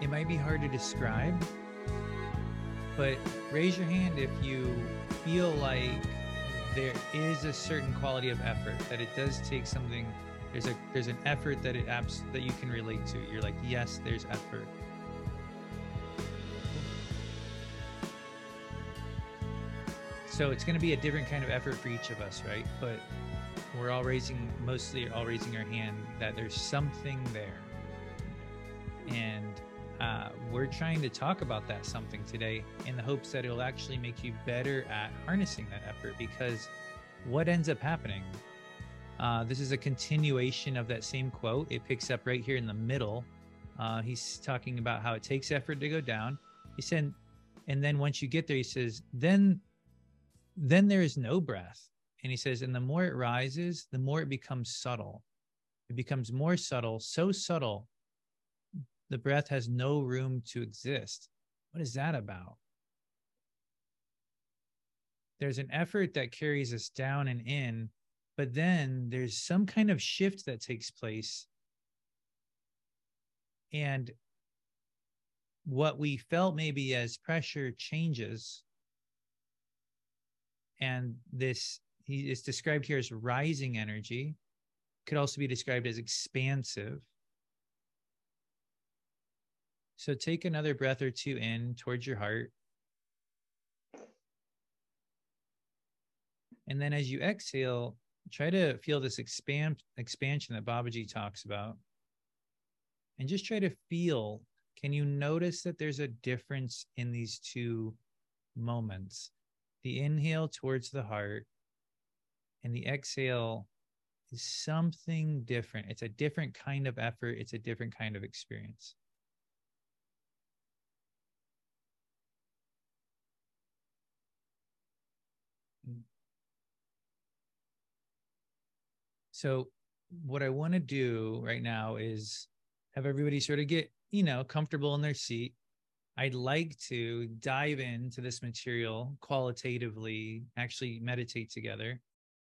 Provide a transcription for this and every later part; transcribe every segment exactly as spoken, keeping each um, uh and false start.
It might be hard to describe, but raise your hand if you feel like there is a certain quality of effort, that it does take something, there's a there's an effort that it abs- that you can relate to. You're like, yes, there's effort. So it's going to be a different kind of effort for each of us, right? But we're all raising, mostly all raising our hand that there's something there. And uh, we're trying to talk about that something today in the hopes that it'll actually make you better at harnessing that effort, because what ends up happening, uh, this is a continuation of that same quote. It picks up right here in the middle. Uh, he's talking about how it takes effort to go down. He said, and then once you get there, he says, then, then there is no breath. And he says, and the more it rises, the more it becomes subtle. It becomes more subtle, so subtle the breath has no room to exist. What is that about? There's an effort that carries us down and in, but then there's some kind of shift that takes place. And what we felt maybe as pressure changes. And this is described here as rising energy, could also be described as expansive. So take another breath or two in towards your heart. And then as you exhale, try to feel this expand, expansion that Babaji talks about. And just try to feel, can you notice that there's a difference in these two moments? The inhale towards the heart and the exhale is something different. It's a different kind of effort. It's a different kind of experience. So what I want to do right now is have everybody sort of get, you know, comfortable in their seat. I'd like to dive into this material qualitatively, actually meditate together,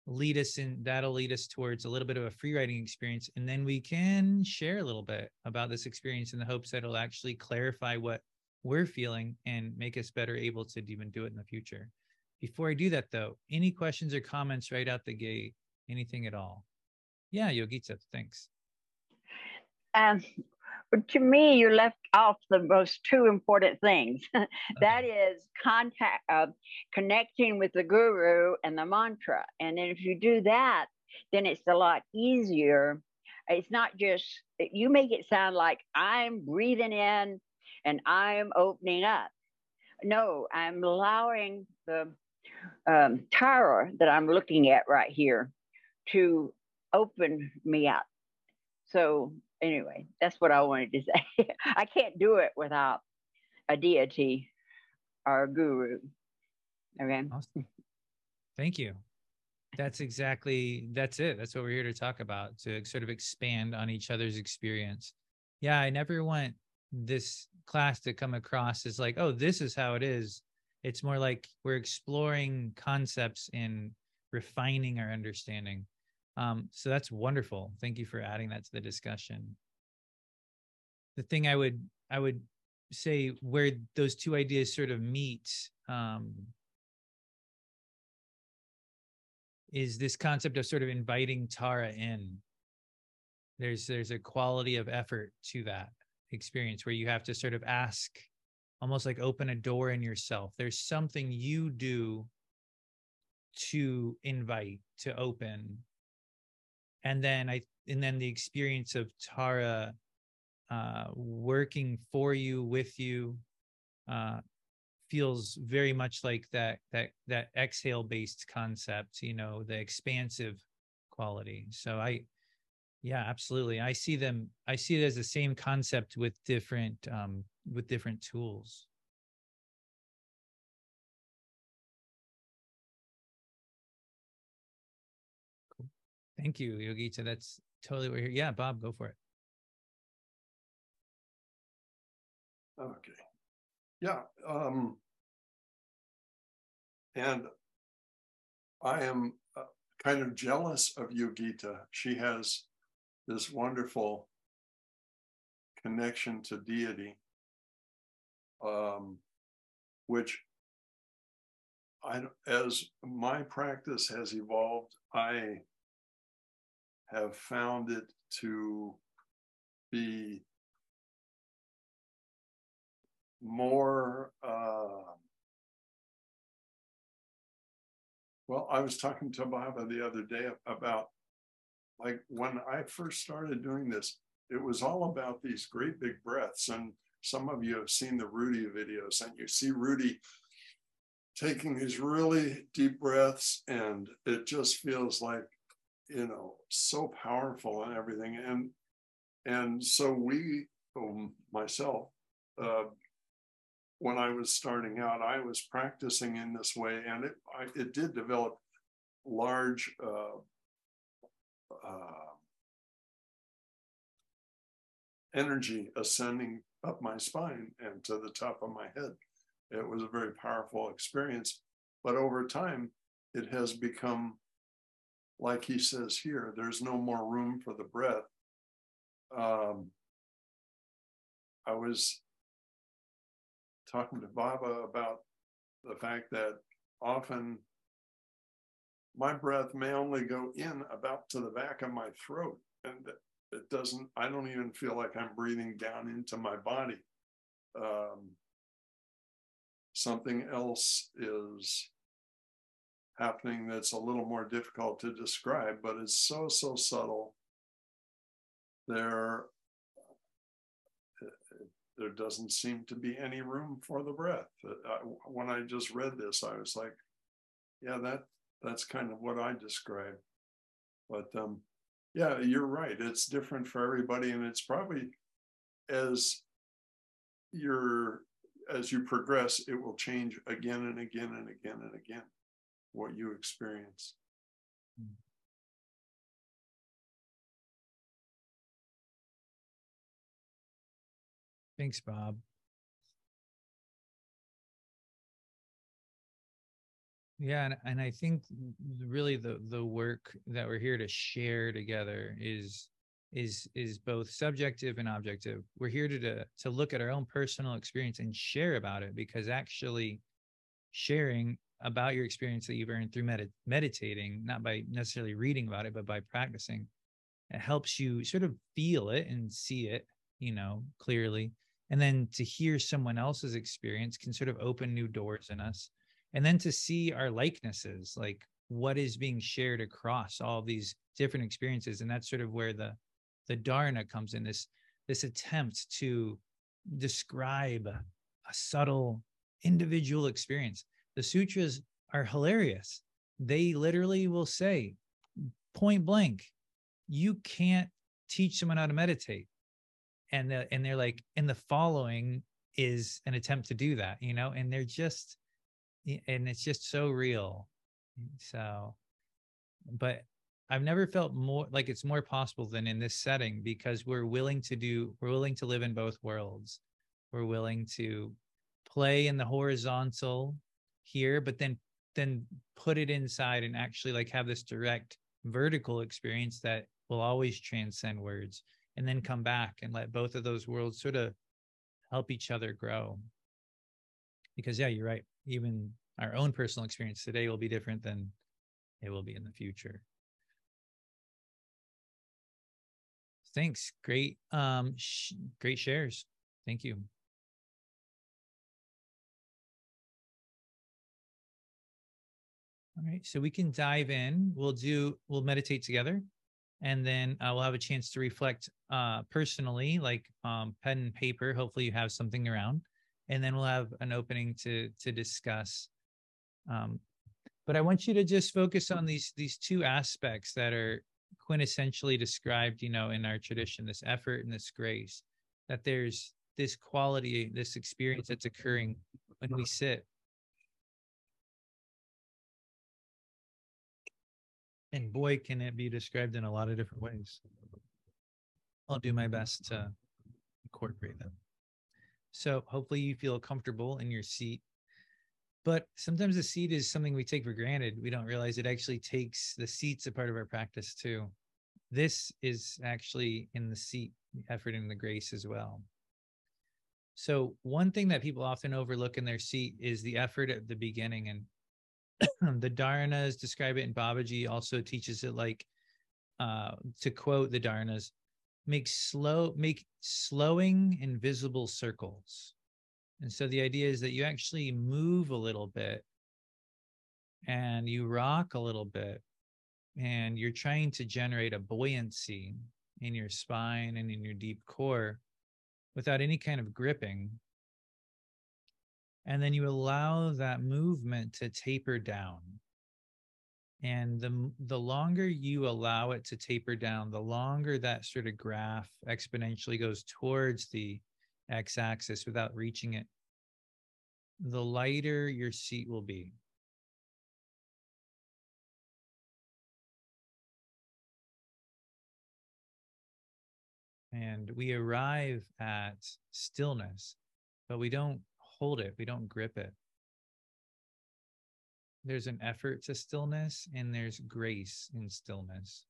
lead us in, that'll lead us towards a little bit of a free writing experience. And then we can share a little bit about this experience in the hopes that it'll actually clarify what we're feeling and make us better able to even do it in the future. Before I do that though, any questions or comments right out the gate, anything at all? Yeah, Yogita, thanks. Um, but to me, you left off the most two important things. That okay. is contact, uh, connecting with the guru and the mantra. And if you do that, then it's a lot easier. It's not just, you make it sound like I'm breathing in and I'm opening up. No, I'm allowing the um, Tara that I'm looking at right here to open me up. So anyway, that's what I wanted to say. I can't do it without a deity or a guru. Okay. Awesome. Thank you. That's exactly, that's it. That's what we're here to talk about, to sort of expand on each other's experience. Yeah, I never want this class to come across as like, oh, this is how it is. It's more like we're exploring concepts and refining our understanding. Um, so that's wonderful. Thank you for adding that to the discussion. The thing I would I would say where those two ideas sort of meet um, is this concept of sort of inviting Tara in. There's there's a quality of effort to that experience where you have to sort of ask, almost like open a door in yourself. There's something you do to invite, to open. And then I, and then the experience of Tara uh, working for you, with you, uh, feels very much like that that that exhale based concept, you know, the expansive quality. So I, yeah, absolutely. I see them. I see it as the same concept with different um, with different tools. Cool. Thank you, Yogita. That's totally what we're here. Yeah, Bob, go for it. Okay. Yeah. Um, and I am uh, kind of jealous of Yogita. She has this wonderful connection to deity, um, which I, as my practice has evolved, I have found it to be more, uh, well, I was talking to Baba the other day about, like, when I first started doing this, it was all about these great big breaths. And some of you have seen the Rudy videos, and you see Rudy taking these really deep breaths, and it just feels like, you know, so powerful and everything. And, and so we, um, myself, uh, when I was starting out, I was practicing in this way, and it, I, it did develop large uh, uh, energy ascending up my spine and to the top of my head. It was a very powerful experience, but over time, it has become, like he says here, there's no more room for the breath. Um, I was talking to Baba about the fact that often my breath may only go in about to the back of my throat, and it doesn't, I don't even feel like I'm breathing down into my body. Um, something else is happening that's a little more difficult to describe, but it's so, so subtle. There, There doesn't seem to be any room for the breath. I, when I just read this, I was like, yeah, that that's kind of what I described. But um, yeah, you're right. It's different for everybody. And it's probably as you're, as you progress, it will change again and again and again and again, what you experience. Mm-hmm. Thanks, Bob. Yeah, and, and I think really the the work that we're here to share together is is is both subjective and objective. We're here to to, to look at our own personal experience and share about it, because actually sharing about your experience that you've earned through med meditating, not by necessarily reading about it, but by practicing, it helps you sort of feel it and see it, you know, clearly. And then to hear someone else's experience can sort of open new doors in us. And then to see our likenesses, like what is being shared across all these different experiences. And that's sort of where the, the Dharana comes in, this, this attempt to describe a subtle individual experience. The sutras are hilarious. They literally will say, point blank, you can't teach someone how to meditate. And, the, and they're like, and the following is an attempt to do that, you know, and they're just, and it's just so real. So, but I've never felt more like it's more possible than in this setting, because we're willing to do, we're willing to live in both worlds. We're willing to play in the horizontal here, but then, then put it inside and actually like have this direct vertical experience that will always transcend words. And then come back and let both of those worlds sort of help each other grow. Because yeah, you're right. Even our own personal experience today will be different than it will be in the future. Thanks. Great, um, sh great shares. Thank you. All right, so we can dive in. We'll do. We'll meditate together. And then uh, we'll have a chance to reflect uh, personally, like um, pen and paper. Hopefully you have something around. and then we'll have an opening to to discuss. Um, but I want you to just focus on these these two aspects that are quintessentially described, you know, in our tradition, this effort and this grace, that there's this quality, this experience that's occurring when we sit. And boy, can it be described in a lot of different ways. I'll do my best to incorporate them. So hopefully you feel comfortable in your seat. But sometimes the seat is something we take for granted. We don't realize it actually takes, the seat's a part of our practice too. This is actually in the seat, the effort and the grace as well. So one thing that people often overlook in their seat is the effort at the beginning. And the Dharanas describe it, and Babaji also teaches it like, uh, to quote the Dharanas, make slow, make slowing invisible circles. And so the idea is that you actually move a little bit and you rock a little bit, and you're trying to generate a buoyancy in your spine and in your deep core without any kind of gripping. And then you allow that movement to taper down. And the, the longer you allow it to taper down, the longer that sort of graph exponentially goes towards the x-axis without reaching it, the lighter your seat will be. And we arrive at stillness, but we don't hold it, we don't grip it. There's an effort to stillness, and there's grace in stillness.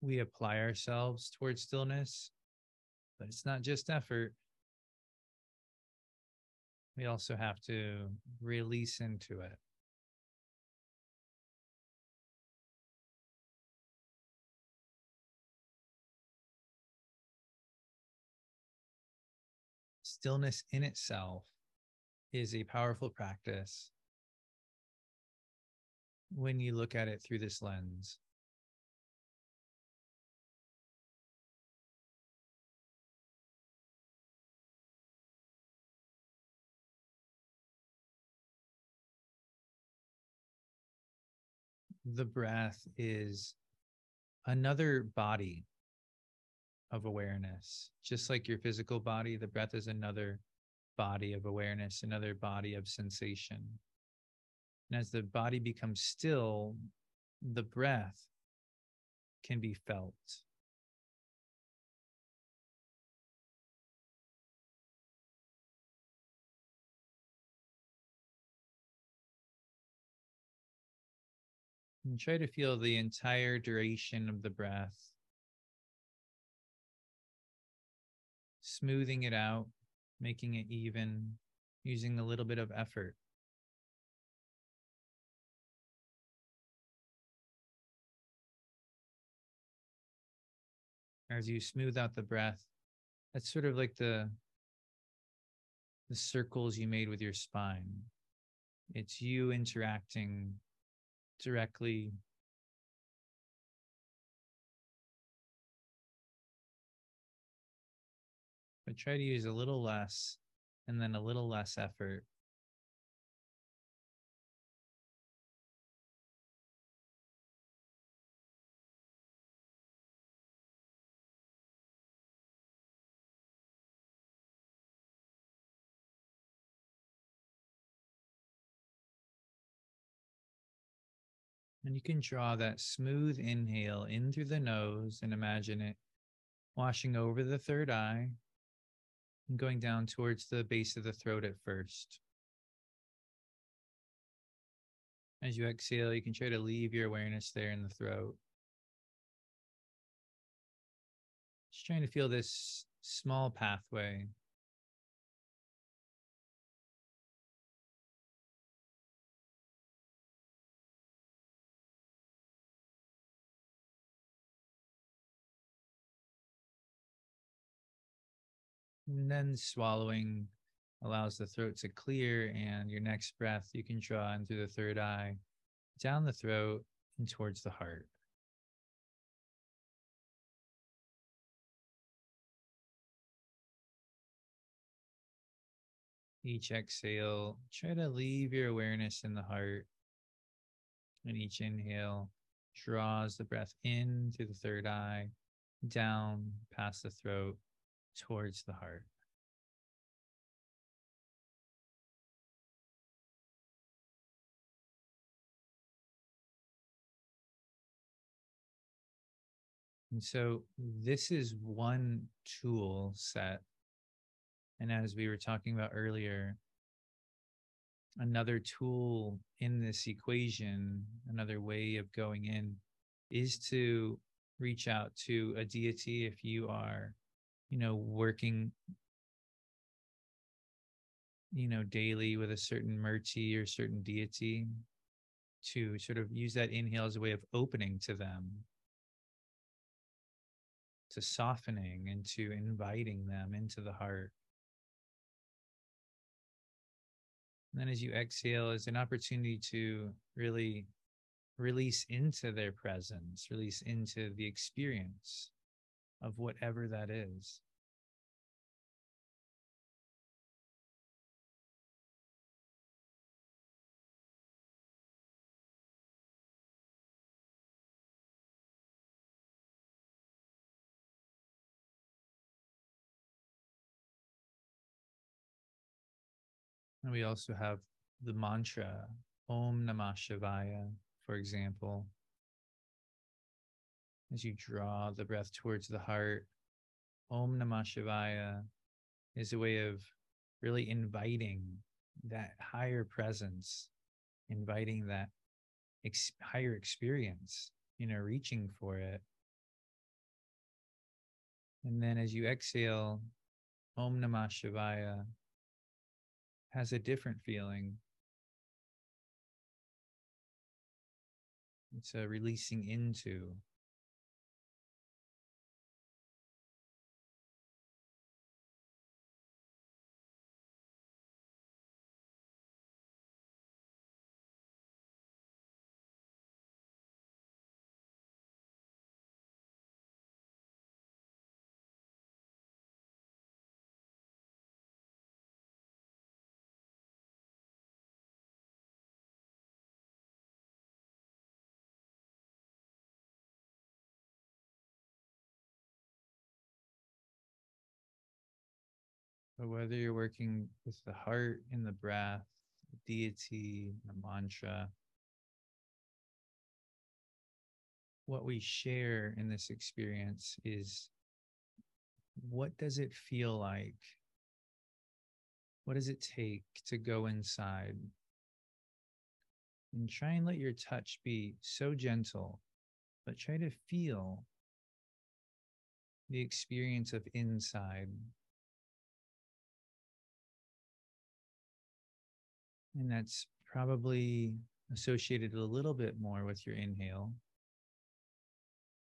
We apply ourselves towards stillness, but it's not just effort. We also have to release into it. Stillness in itself is a powerful practice when you look at it through this lens. The breath is another body of awareness. Just like your physical body, the breath is another body of awareness, another body of sensation. And as the body becomes still, the breath can be felt. And try to feel the entire duration of the breath, smoothing it out, making it even, using a little bit of effort. As you smooth out the breath, that's sort of like the, the circles you made with your spine. It's you interacting directly but try to use a little less and then a little less effort. And you can draw that smooth inhale in through the nose and imagine it washing over the third eye and going down towards the base of the throat at first. As you exhale, you can try to leave your awareness there in the throat. Just trying to feel this small pathway. And then swallowing allows the throat to clear, and your next breath, you can draw in through the third eye, down the throat, and towards the heart. each exhale, try to leave your awareness in the heart. And each inhale draws the breath in through the third eye, down past the throat, towards the heart. And so this is one tool set. And as we were talking about earlier, another tool in this equation, another way of going in, is to reach out to a deity if you are, you know, working, you know, daily with a certain murti or certain deity, to sort of use that inhale as a way of opening to them, to softening and to inviting them into the heart. And then as you exhale, is an opportunity to really release into their presence, release into the experience of whatever that is. And we also have the mantra, Om Namah Shivaya, for example. As you draw the breath towards the heart, Om Namah Shivaya is a way of really inviting that higher presence, inviting that ex- higher experience, you know, reaching for it. And then as you exhale, Om Namah Shivaya has a different feeling. It's a releasing into. But whether you're working with the heart in the breath, the deity, the mantra, what we share in this experience is, what does it feel like? What does it take to go inside? And try and let your touch be so gentle, but try to feel the experience of inside. And that's probably associated a little bit more with your inhale.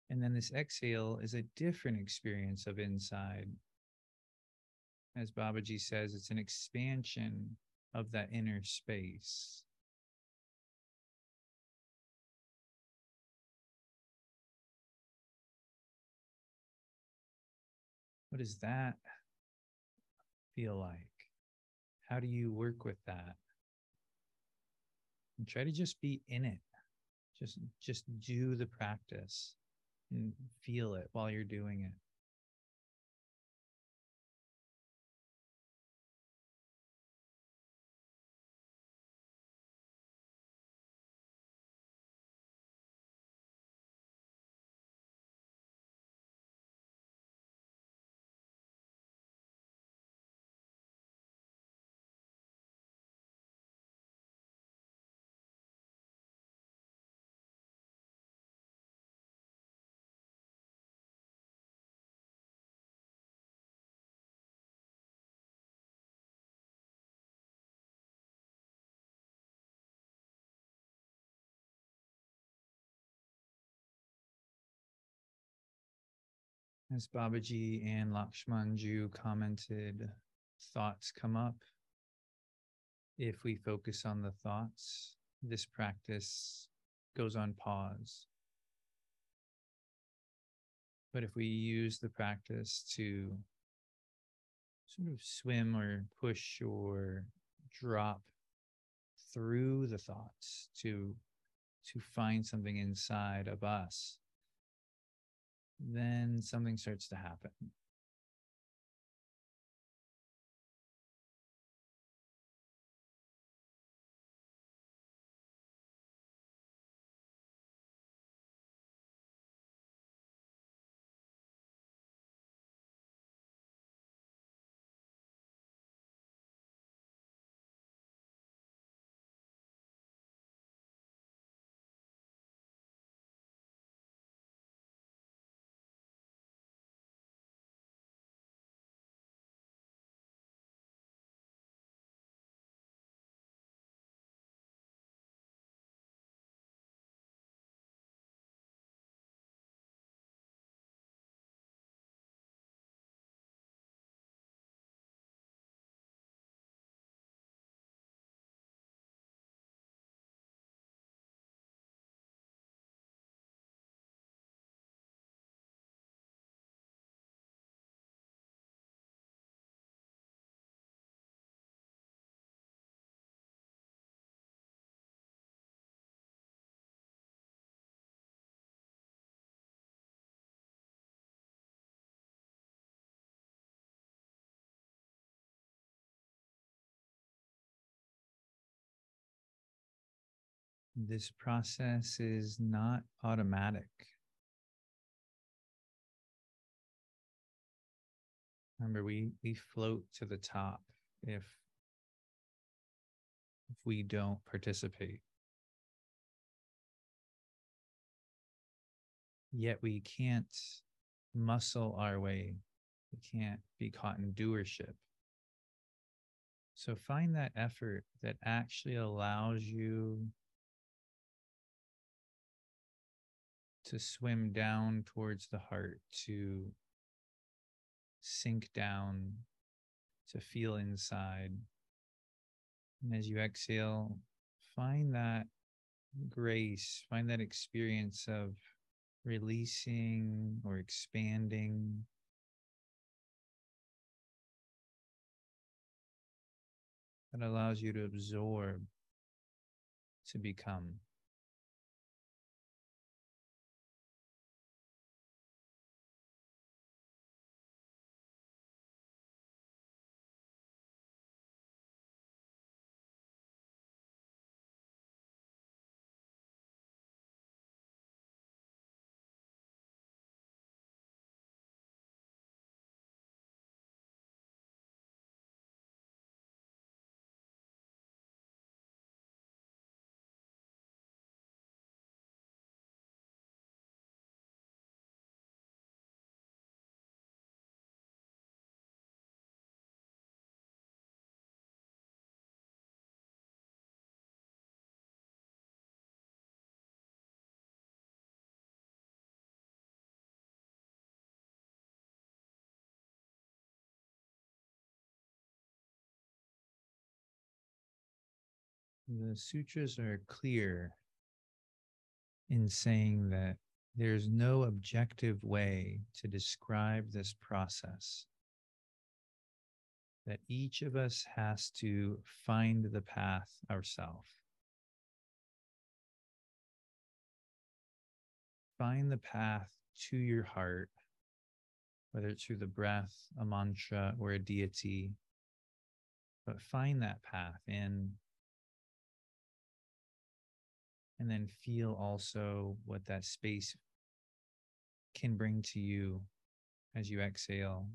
And then this exhale is a different experience of inside. As Babaji says, it's an expansion of that inner space. What does that feel like? How do you work with that? And try to just be in it. Just, just do the practice and feel it while you're doing it. As Babaji and Lakshmanju commented, thoughts come up. If we focus on the thoughts, this practice goes on pause. But if we use the practice to sort of swim or push or drop through the thoughts to to find something inside of us, then something starts to happen. This process is not automatic. Remember, we, we float to the top if, if we don't participate. Yet we can't muscle our way. We can't be caught in doership. So find that effort that actually allows you to swim down towards the heart, to sink down, to feel inside. And as you exhale, find that grace, find that experience of releasing or expanding. That allows you to absorb, to become. The sutras are clear in saying that there's no objective way to describe this process, that each of us has to find the path ourselves. Find the path to your heart, whether it's through the breath, a mantra, or a deity, but find that path in. And then feel also what that space can bring to you as you exhale.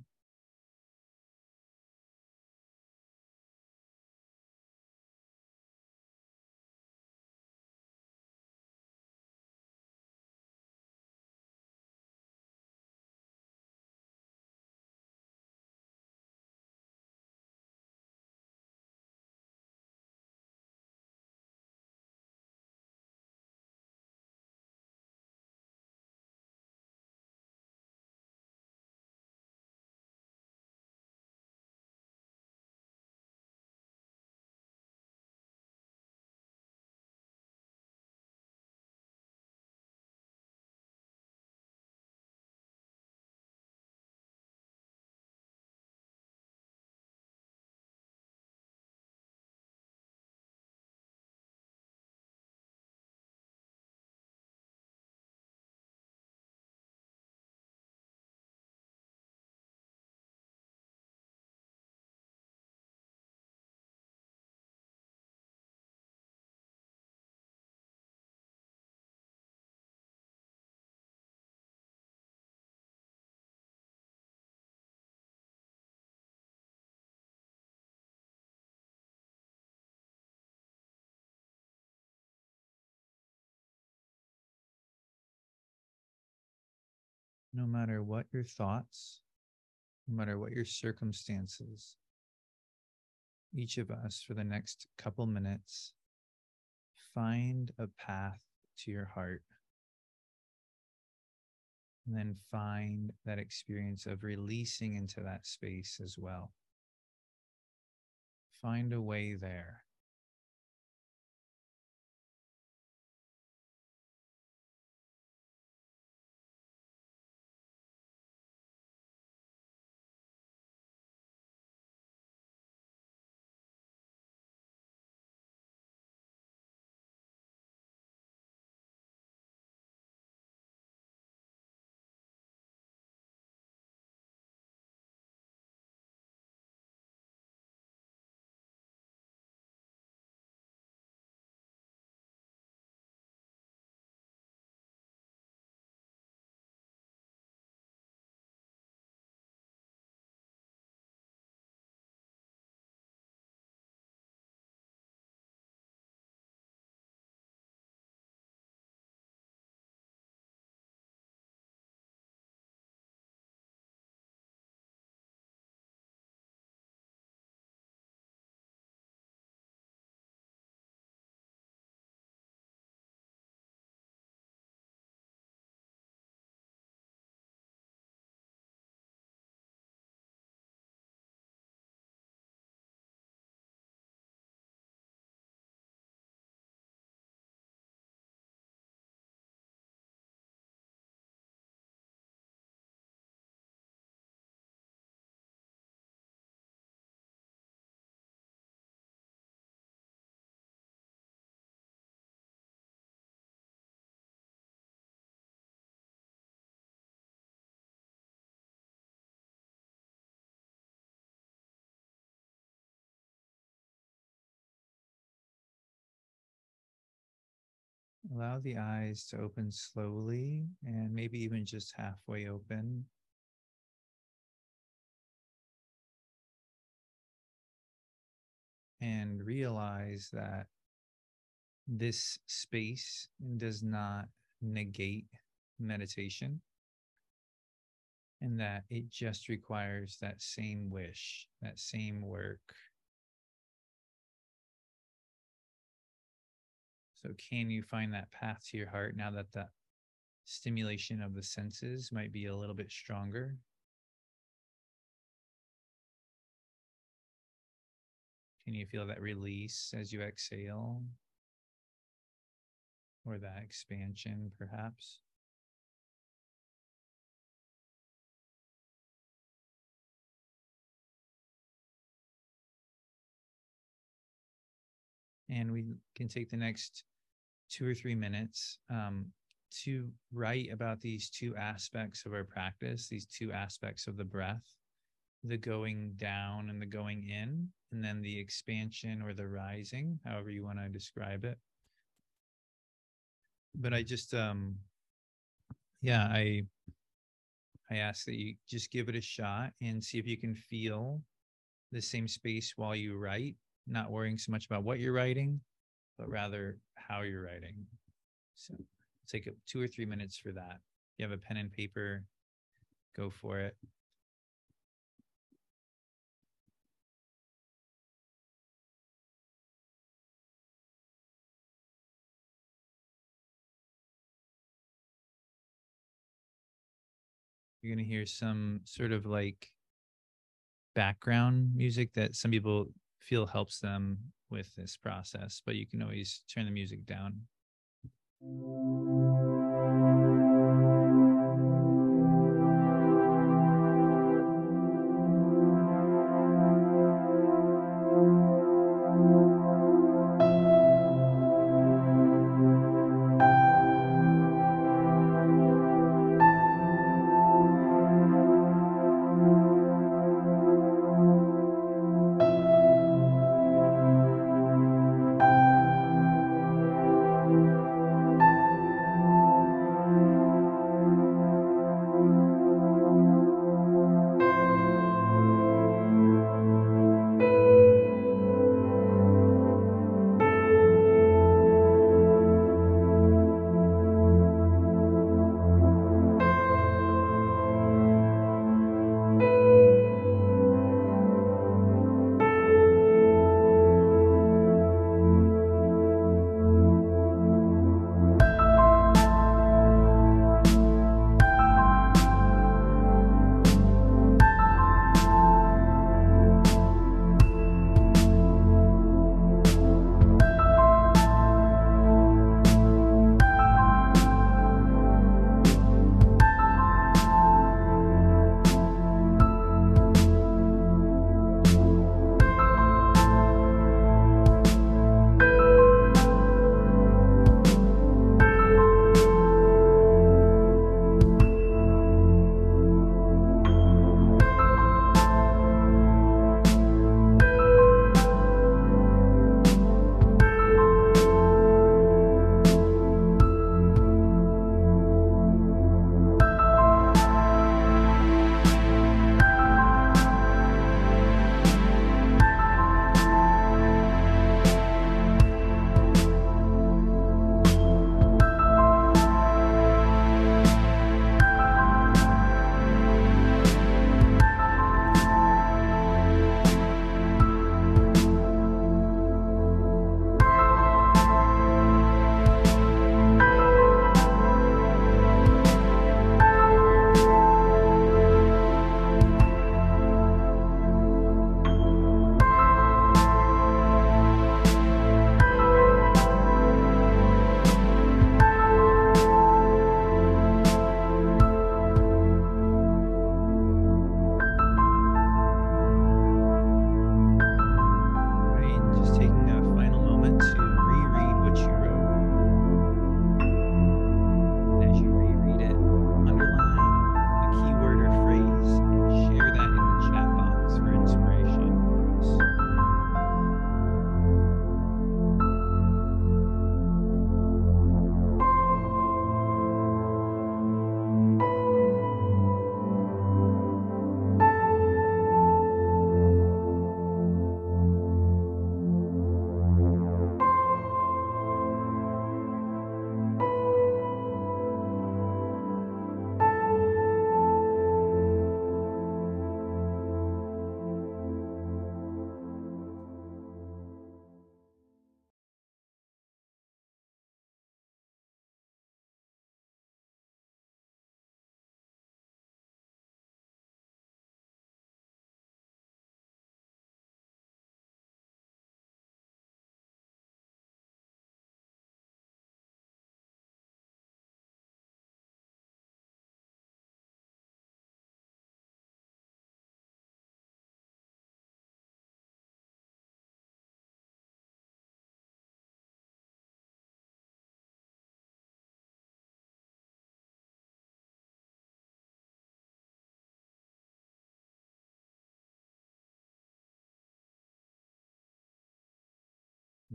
no matter what your thoughts, no matter what your circumstances, each of us for the next couple minutes, find a path to your heart. And then find that experience of releasing into that space as well. Find a way there. Allow the eyes to open slowly and maybe even just halfway open. And realize that this space does not negate meditation, and that it just requires that same wish, that same work. So can you find that path to your heart now that the stimulation of the senses might be a little bit stronger? Can you feel that release as you exhale? Or that expansion, perhaps? And we can take the next two or three minutes um, to write about these two aspects of our practice, these two aspects of the breath, the going down and the going in, and then the expansion or the rising, however you want to describe it. But I just, um, yeah, I, I ask that you just give it a shot and see if you can feel the same space while you write. Not worrying so much about what you're writing, but rather how you're writing. So take two or three minutes for that. If you have a pen and paper, go for it. You're going to hear some sort of like background music that some people feel helps them with this process, but you can always turn the music down.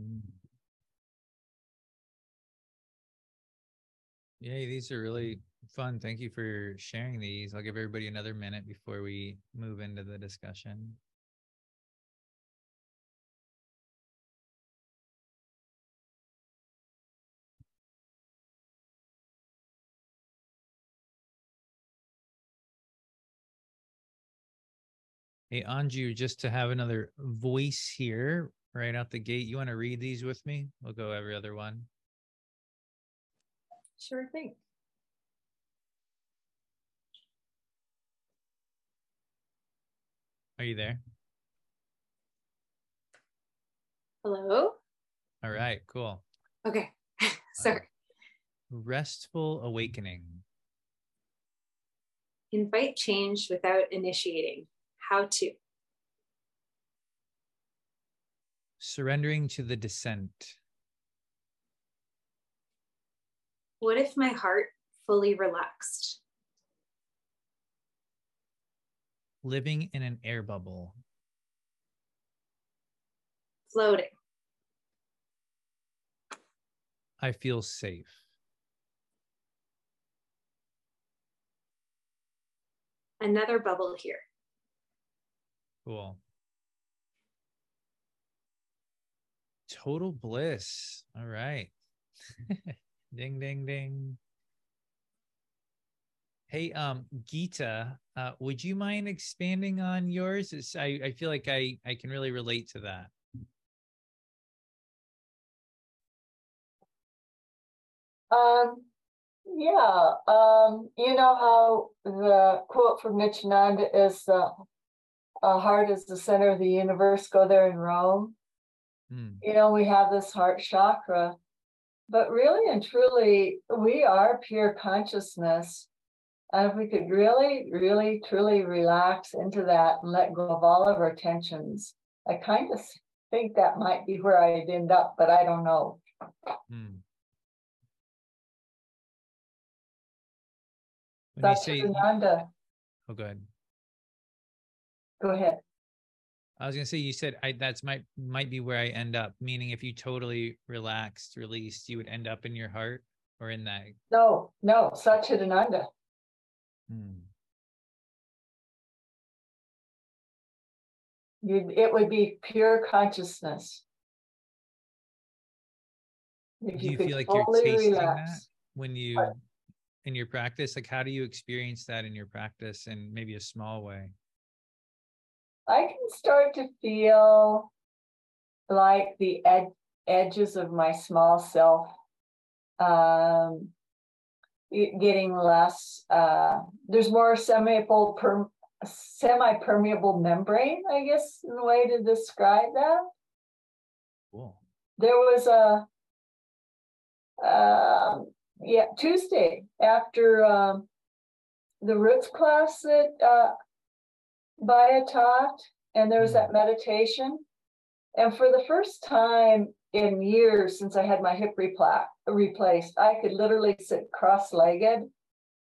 Mm. Yay, these are really fun. Thank you for sharing these. I'll give everybody another minute before we move into the discussion. Hey, Anju, just to have another voice here right out the gate, you want to read these with me? We'll go every other one. Sure thing. Are you there? Hello? All right, cool. Okay, sorry. Uh, restful awakening. Invite change without initiating. How to. Surrendering to the descent. What if my heart fully relaxed? Living in an air bubble. Floating. I feel safe. Another bubble here. Cool. Total bliss. All right. Ding, ding, ding. Hey, um, Geeta, uh, would you mind expanding on yours? It's, I, I feel like I, I can really relate to that. Um, yeah. Um, you know how the quote from Nityananda is, uh, Uh, heart is the center of the universe, go there and roam. Mm. You know, we have this heart chakra, but really and truly, we are pure consciousness. And if we could really, really, truly relax into that and let go of all of our tensions, I kind of think that might be where I'd end up, but I don't know. Mm. That's Satchitananda. Oh, go ahead. Go ahead. I was going to say, you said I, that's might might be where I end up, meaning if you totally relaxed, released, you would end up in your heart or in that. No, no, Satchitananda. Hmm. You, it would be pure consciousness. If do you, you feel like you're tasting relax. That when you, in your practice? Like, how do you experience that in your practice in maybe a small way? I can start to feel like the ed edges of my small self um, getting less, uh, there's more semi-permeable per semi-permeable membrane, I guess, in the way to describe that. Cool. There was a, uh, yeah, Tuesday after um, the Roots class that uh, Baya taught, and there was that meditation. And for the first time in years since I had my hip repla replaced, I could literally sit cross-legged.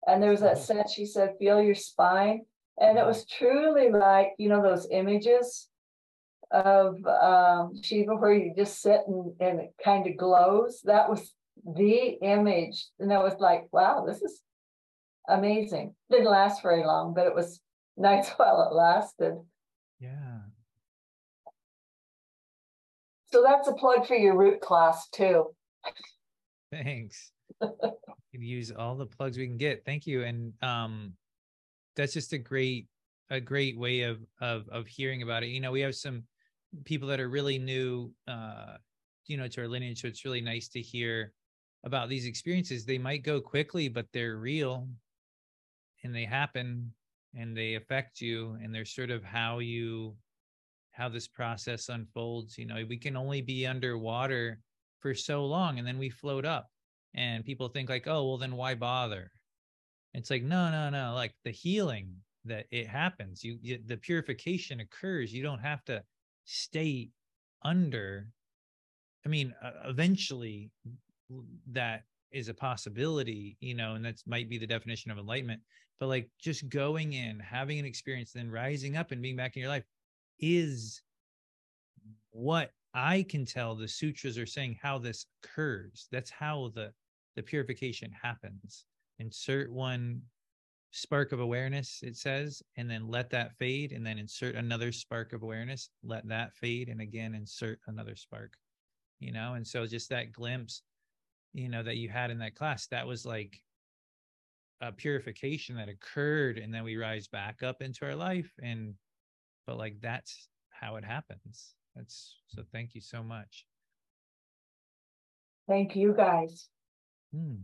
And there was that sense, she said, feel your spine. And it was truly like, you know, those images of um, Shiva where you just sit and, and it kind of glows. That was the image. And I was like, wow, this is amazing. Didn't last very long, but it was nights while it lasted. Yeah. So that's a plug for your root class too. Thanks. We can use all the plugs we can get. Thank you. And um, that's just a great, a great way of of of hearing about it. You know, we have some people that are really new, uh, you know, to our lineage. So it's really nice to hear about these experiences. They might go quickly, but they're real, and they happen. And they affect you, and they're sort of how you, how this process unfolds. You know, we can only be underwater for so long, and then we float up, and people think like, oh, well, then why bother? It's like, no, no, no, like the healing that it happens, you, you the purification occurs. You don't have to stay under. I mean, uh, eventually that is a possibility, you know, and that's might be the definition of enlightenment. But like just going in, having an experience, then rising up and being back in your life is what I can tell the sutras are saying how this occurs. That's how the, the purification happens. Insert one spark of awareness, it says, and then let that fade, and then insert another spark of awareness, let that fade, and again, insert another spark, you know? And so just that glimpse, you know, that you had in that class, that was like a purification that occurred, and then we rise back up into our life. And, but like, that's how it happens. That's, so thank you so much. Thank you guys. Hmm.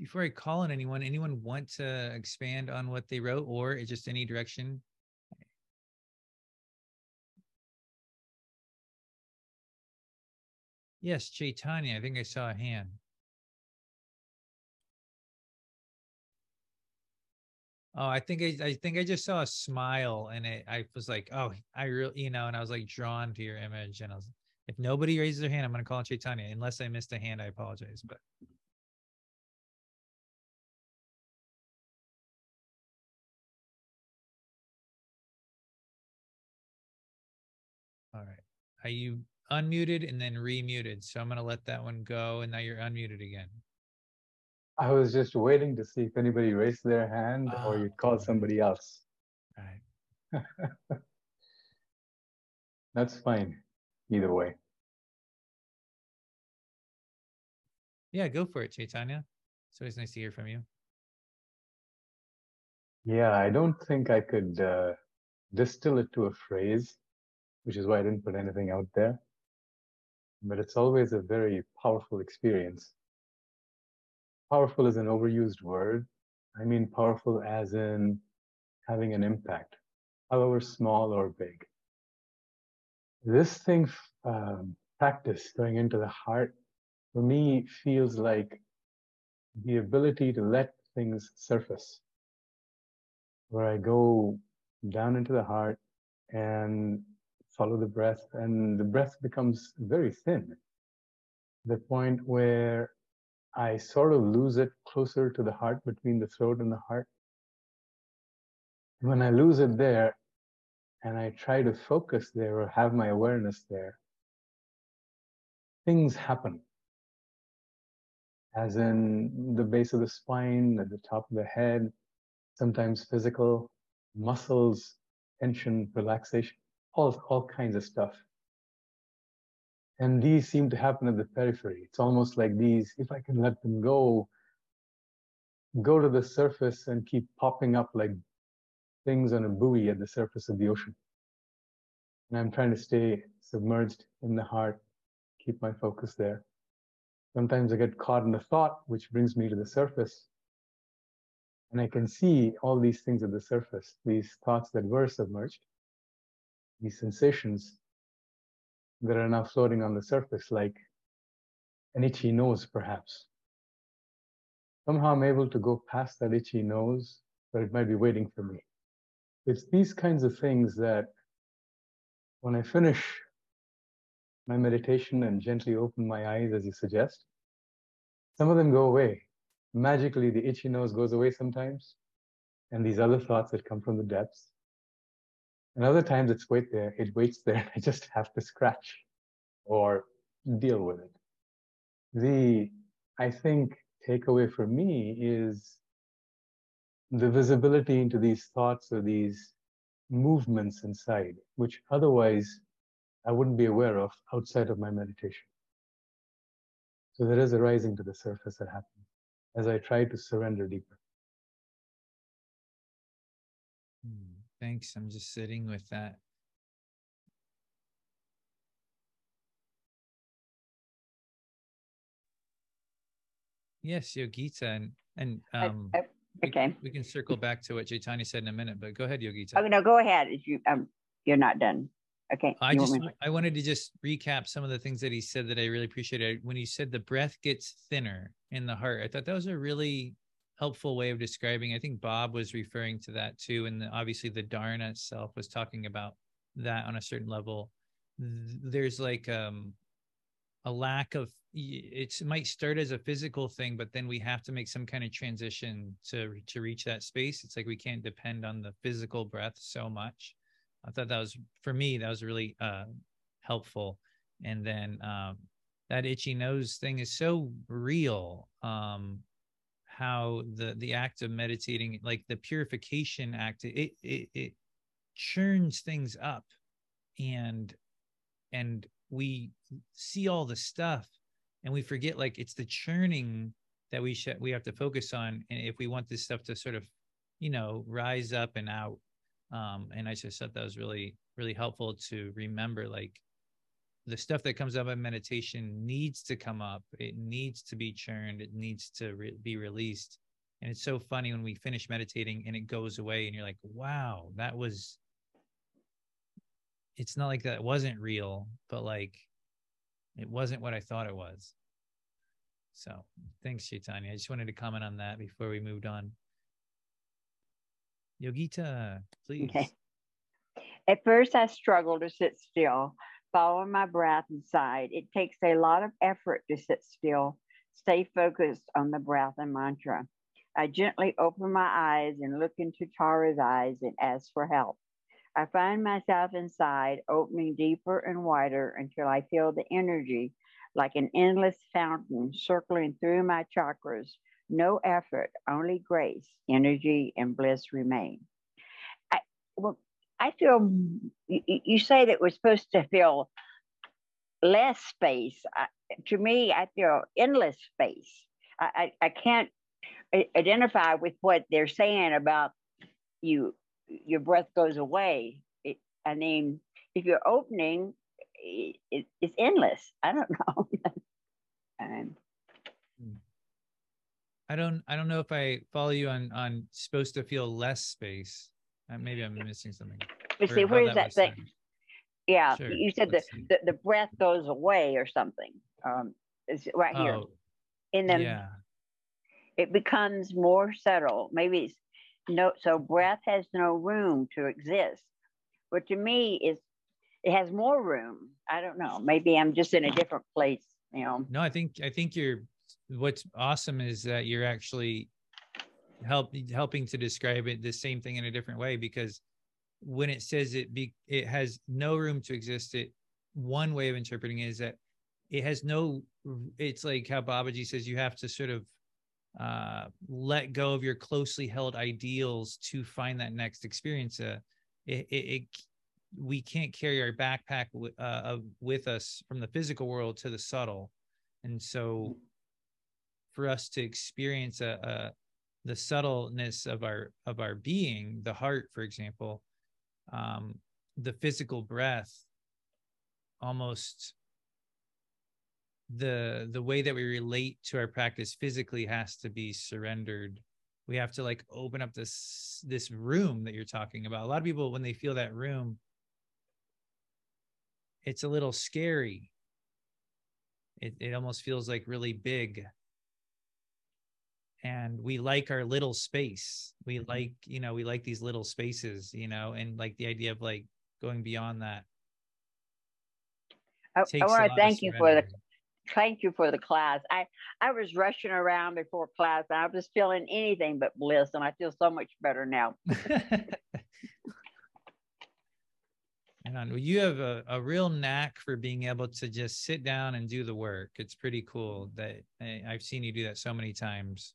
Before I call on anyone, anyone want to expand on what they wrote or just any direction? Yes, Chaitanya, I think I saw a hand. Oh, I think I, I think I just saw a smile, and it, I was like, oh, I really, you know, and I was like drawn to your image, and I was, if nobody raises their hand, I'm going to call on Chaitanya. Unless I missed a hand, I apologize, but. All right. Are you unmuted and then remuted? So I'm going to let that one go. And now you're unmuted again. I was just waiting to see if anybody raised their hand oh, or you'd call somebody else. Right. That's fine. Either way. Yeah, go for it, Chaitanya. It's always nice to hear from you. Yeah, I don't think I could uh, distill it to a phrase, which is why I didn't put anything out there. But it's always a very powerful experience. Powerful is an overused word. I mean powerful as in having an impact, however small or big. This thing, um, practice going into the heart, for me feels like the ability to let things surface, where I go down into the heart and follow the breath, and the breath becomes very thin, the point where I sort of lose it closer to the heart, between the throat and the heart. When I lose it there, and I try to focus there or have my awareness there, things happen. As in the base of the spine, at the top of the head, sometimes physical, muscles, tension, relaxation, all, all kinds of stuff. And these seem to happen at the periphery. It's almost like these, if I can let them go, go to the surface and keep popping up like things on a buoy at the surface of the ocean. And I'm trying to stay submerged in the heart, keep my focus there. Sometimes I get caught in a thought, which brings me to the surface. And I can see all these things at the surface, these thoughts that were submerged, these sensations that are now floating on the surface, like an itchy nose, perhaps. Somehow I'm able to go past that itchy nose, but it might be waiting for me. It's these kinds of things that when I finish my meditation and gently open my eyes, as you suggest, some of them go away. Magically, the itchy nose goes away sometimes, and these other thoughts that come from the depths. And other times it's wait there, it waits there. I just have to scratch or deal with it. The, I think, takeaway for me is the visibility into these thoughts or these movements inside, which otherwise I wouldn't be aware of outside of my meditation. So there is a rising to the surface that happens as I try to surrender deeper. Hmm. Thanks. I'm just sitting with that. Yes, Yogita, and and um, I, I, okay, we, we can circle back to what Chaitanya said in a minute. But go ahead, Yogita. Oh no, go ahead. You um, you're not done. Okay. I you just want I wanted to just recap some of the things that he said that I really appreciated. When he said the breath gets thinner in the heart, I thought that was a really helpful way of describing. I think Bob was referring to that too, and the, obviously the Dharana itself was talking about that on a certain level. There's like um, a lack of, it's, it might start as a physical thing, but then we have to make some kind of transition to to reach that space. It's like we can't depend on the physical breath so much. I thought that was, for me, that was really uh, helpful. And then um, that itchy nose thing is so real. Um, how the the act of meditating, like the purification act, it it, it churns things up, and and we see all the stuff, and we forget, like, it's the churning that we should we have to focus on, and if we want this stuff to sort of, you know, rise up and out. Um, and I just thought that was really, really helpful to remember, like, the stuff that comes up in meditation needs to come up. It needs to be churned. It needs to re be released. And it's so funny when we finish meditating and it goes away and you're like, wow, that was, it's not like that wasn't real, but like, it wasn't what I thought it was. So thanks, Chaitanya. I just wanted to comment on that before we moved on. Yogita, please. Okay. At first, I struggled to sit still, follow my breath and sighed. It takes a lot of effort to sit still, stay focused on the breath and mantra. I gently open my eyes and look into Tara's eyes and ask for help. I find myself inside, opening deeper and wider until I feel the energy like an endless fountain circling through my chakras. No effort, only grace, energy, and bliss remain. I, well, I feel, you, you say that we're supposed to feel less space. I, to me, I feel endless space. I, I, I can't identify with what they're saying about you. Your breath goes away. It, I mean, if you're opening, it, it, it's endless. I don't know. um, I don't. I don't know if I follow you on on supposed to feel less space. Uh, maybe I'm missing something. You see, where is that thing? Yeah, sure. You said the, the the breath goes away or something. Um, it's right here, oh, and then yeah. It becomes more subtle. Maybe it's no. So breath has no room to exist. But to me, is it has more room. I don't know. Maybe I'm just in a different place. You know. No, I think I think you're. What's awesome is that you're actually help, helping to describe it the same thing in a different way, because when it says it be, it has no room to exist, it one way of interpreting it is that it has no, it's like how Babaji says you have to sort of uh, let go of your closely held ideals to find that next experience. Uh, it, it, it, we can't carry our backpack uh, with us from the physical world to the subtle. And so for us to experience a, a, the subtleness of our of our being, the heart, for example, um, the physical breath, almost the the way that we relate to our practice physically has to be surrendered. We have to like open up this this room that you're talking about. A lot of people, when they feel that room, it's a little scary. It it almost feels like really big. And we like our little space. We like, you know, we like these little spaces, you know, and like the idea of like going beyond that. I, I want to thank you for the, thank you for the class. I, I was rushing around before class. And I was feeling anything but bliss, and I feel so much better now. And well, you have a, a real knack for being able to just sit down and do the work. It's pretty cool that I, I've seen you do that so many times.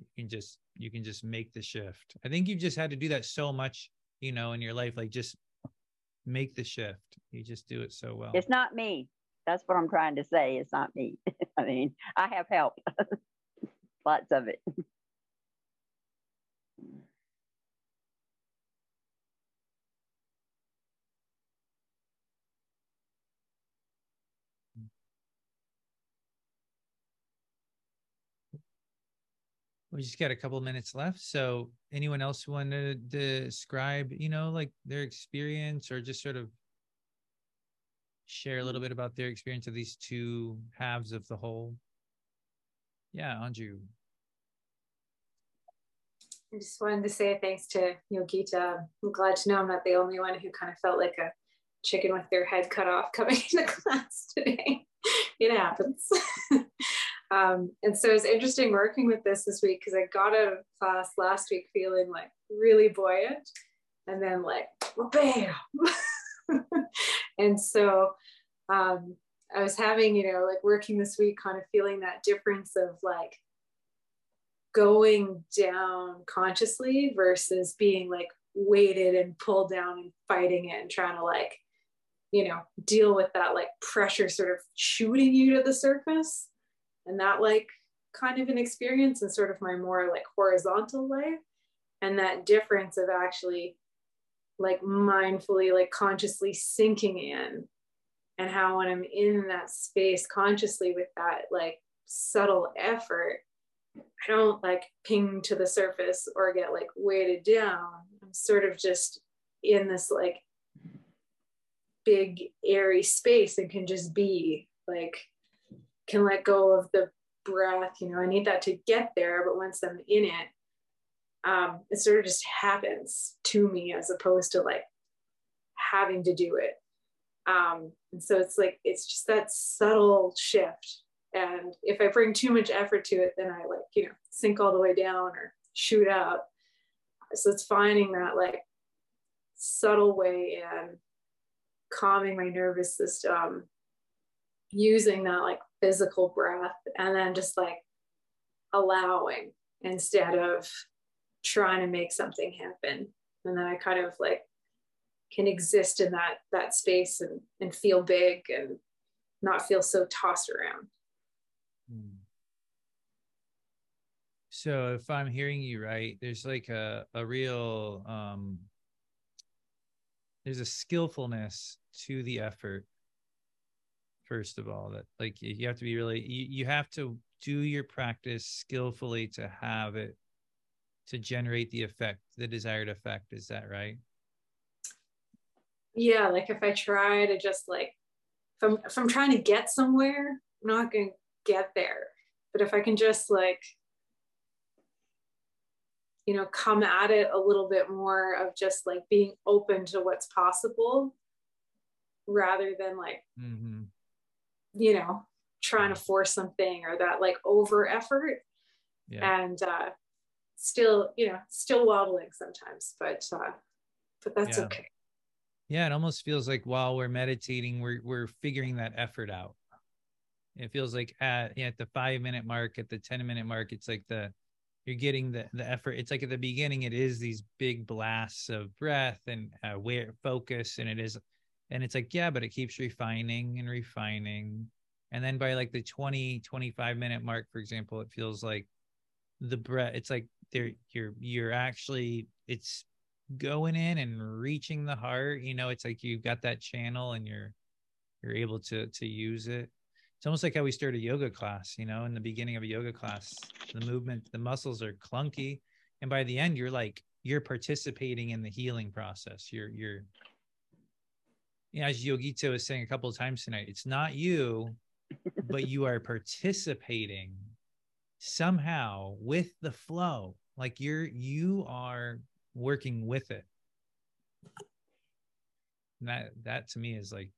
You can just you can just make the shift. I think you've just had to do that so much, you know, in your life. Like just make the shift. You just do it so well. It's not me. That's what I'm trying to say. It's not me. I mean, I have help. Lots of it. We just got a couple of minutes left. So anyone else want to describe, you know, like their experience, or just sort of share a little bit about their experience of these two halves of the whole? Yeah, Anju. I just wanted to say thanks to Yogita. I'm glad to know I'm not the only one who kind of felt like a chicken with their head cut off coming into class today. It happens. Um, and so it's interesting working with this this week, because I got out of class last week feeling like really buoyant, and then like, well, bam. And so um, I was having, you know, like working this week, kind of feeling that difference of like going down consciously versus being like weighted and pulled down and fighting it and trying to like, you know, deal with that like pressure sort of shooting you to the surface. And that like kind of an experience in sort of my more like horizontal life, and that difference of actually like mindfully, like consciously sinking in, and how when I'm in that space consciously with that like subtle effort, I don't like ping to the surface or get like weighted down. I'm sort of just in this like big airy space and can just be like, can let go of the breath, you know, I need that to get there. But once I'm in it, um, it sort of just happens to me as opposed to like having to do it. Um, and so it's like, it's just that subtle shift. And if I bring too much effort to it, then I like, you know, sink all the way down or shoot up. So it's finding that like subtle way in, calming my nervous system, using that like physical breath, and then just like allowing instead of trying to make something happen. And then I kind of like can exist in that that space and, and feel big and not feel so tossed around. So if I'm hearing you right, there's like a, a real, um, there's a skillfulness to the effort. First of all, that like, you have to be really, you, you have to do your practice skillfully to have it, to generate the effect, the desired effect. Is that right? Yeah. Like if I try to just like, if I'm, if I'm trying to get somewhere, I'm not going to get there. But if I can just like, you know, come at it a little bit more of just like being open to what's possible rather than like, mm-hmm. you know, trying to force something or that like over effort. Yeah. And uh, still, you know, still wobbling sometimes, but, uh, but that's yeah. okay. Yeah. It almost feels like while we're meditating, we're, we're figuring that effort out. It feels like at, at the five minute mark, at the ten minute mark, it's like the, you're getting the, the effort. It's like at the beginning, it is these big blasts of breath and uh, where focus. And it is, and it's like, yeah, but it keeps refining and refining. And then by like the twenty, twenty-five minute mark, for example, it feels like the breath, it's like there you're, you're actually, it's going in and reaching the heart. You know, it's like, you've got that channel and you're, you're able to, to use it. It's almost like how we start a yoga class, you know, in the beginning of a yoga class, the movement, the muscles are clunky. And by the end, you're like, you're participating in the healing process. You're, you're, you know, as Yogito was saying a couple of times tonight, it's not you, but you are participating somehow with the flow. Like you're, you are working with it. And that, that to me is like,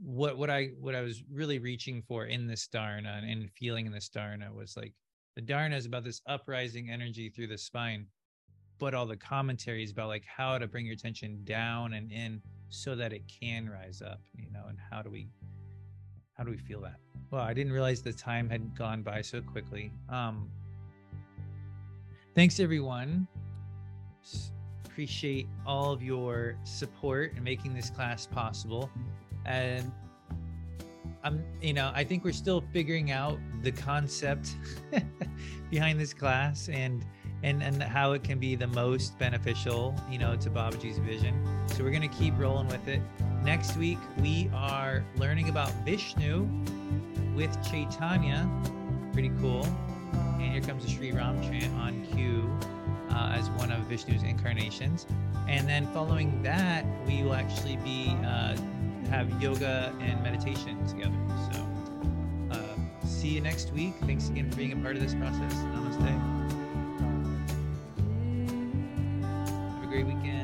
what what I what I was really reaching for in this dharana and, and feeling in this dharana was like the dharana is about this uprising energy through the spine, but all the commentaries about like how to bring your attention down and in so that it can rise up, you know, and how do we how do we feel that? Well, I didn't realize the time had gone by so quickly. Um, thanks everyone. Appreciate all of your support in making this class possible. And I'm, you know, I think we're still figuring out the concept behind this class and, and, and how it can be the most beneficial, you know, to Babaji's vision. So we're going to keep rolling with it. Next week, we are learning about Vishnu with Chaitanya. Pretty cool. And here comes the Sri Ram chant on cue uh, as one of Vishnu's incarnations. And then following that, we will actually be, uh, have yoga and meditation together. So uh, see you next week. Thanks again for being a part of this process. Namaste. Have a great weekend.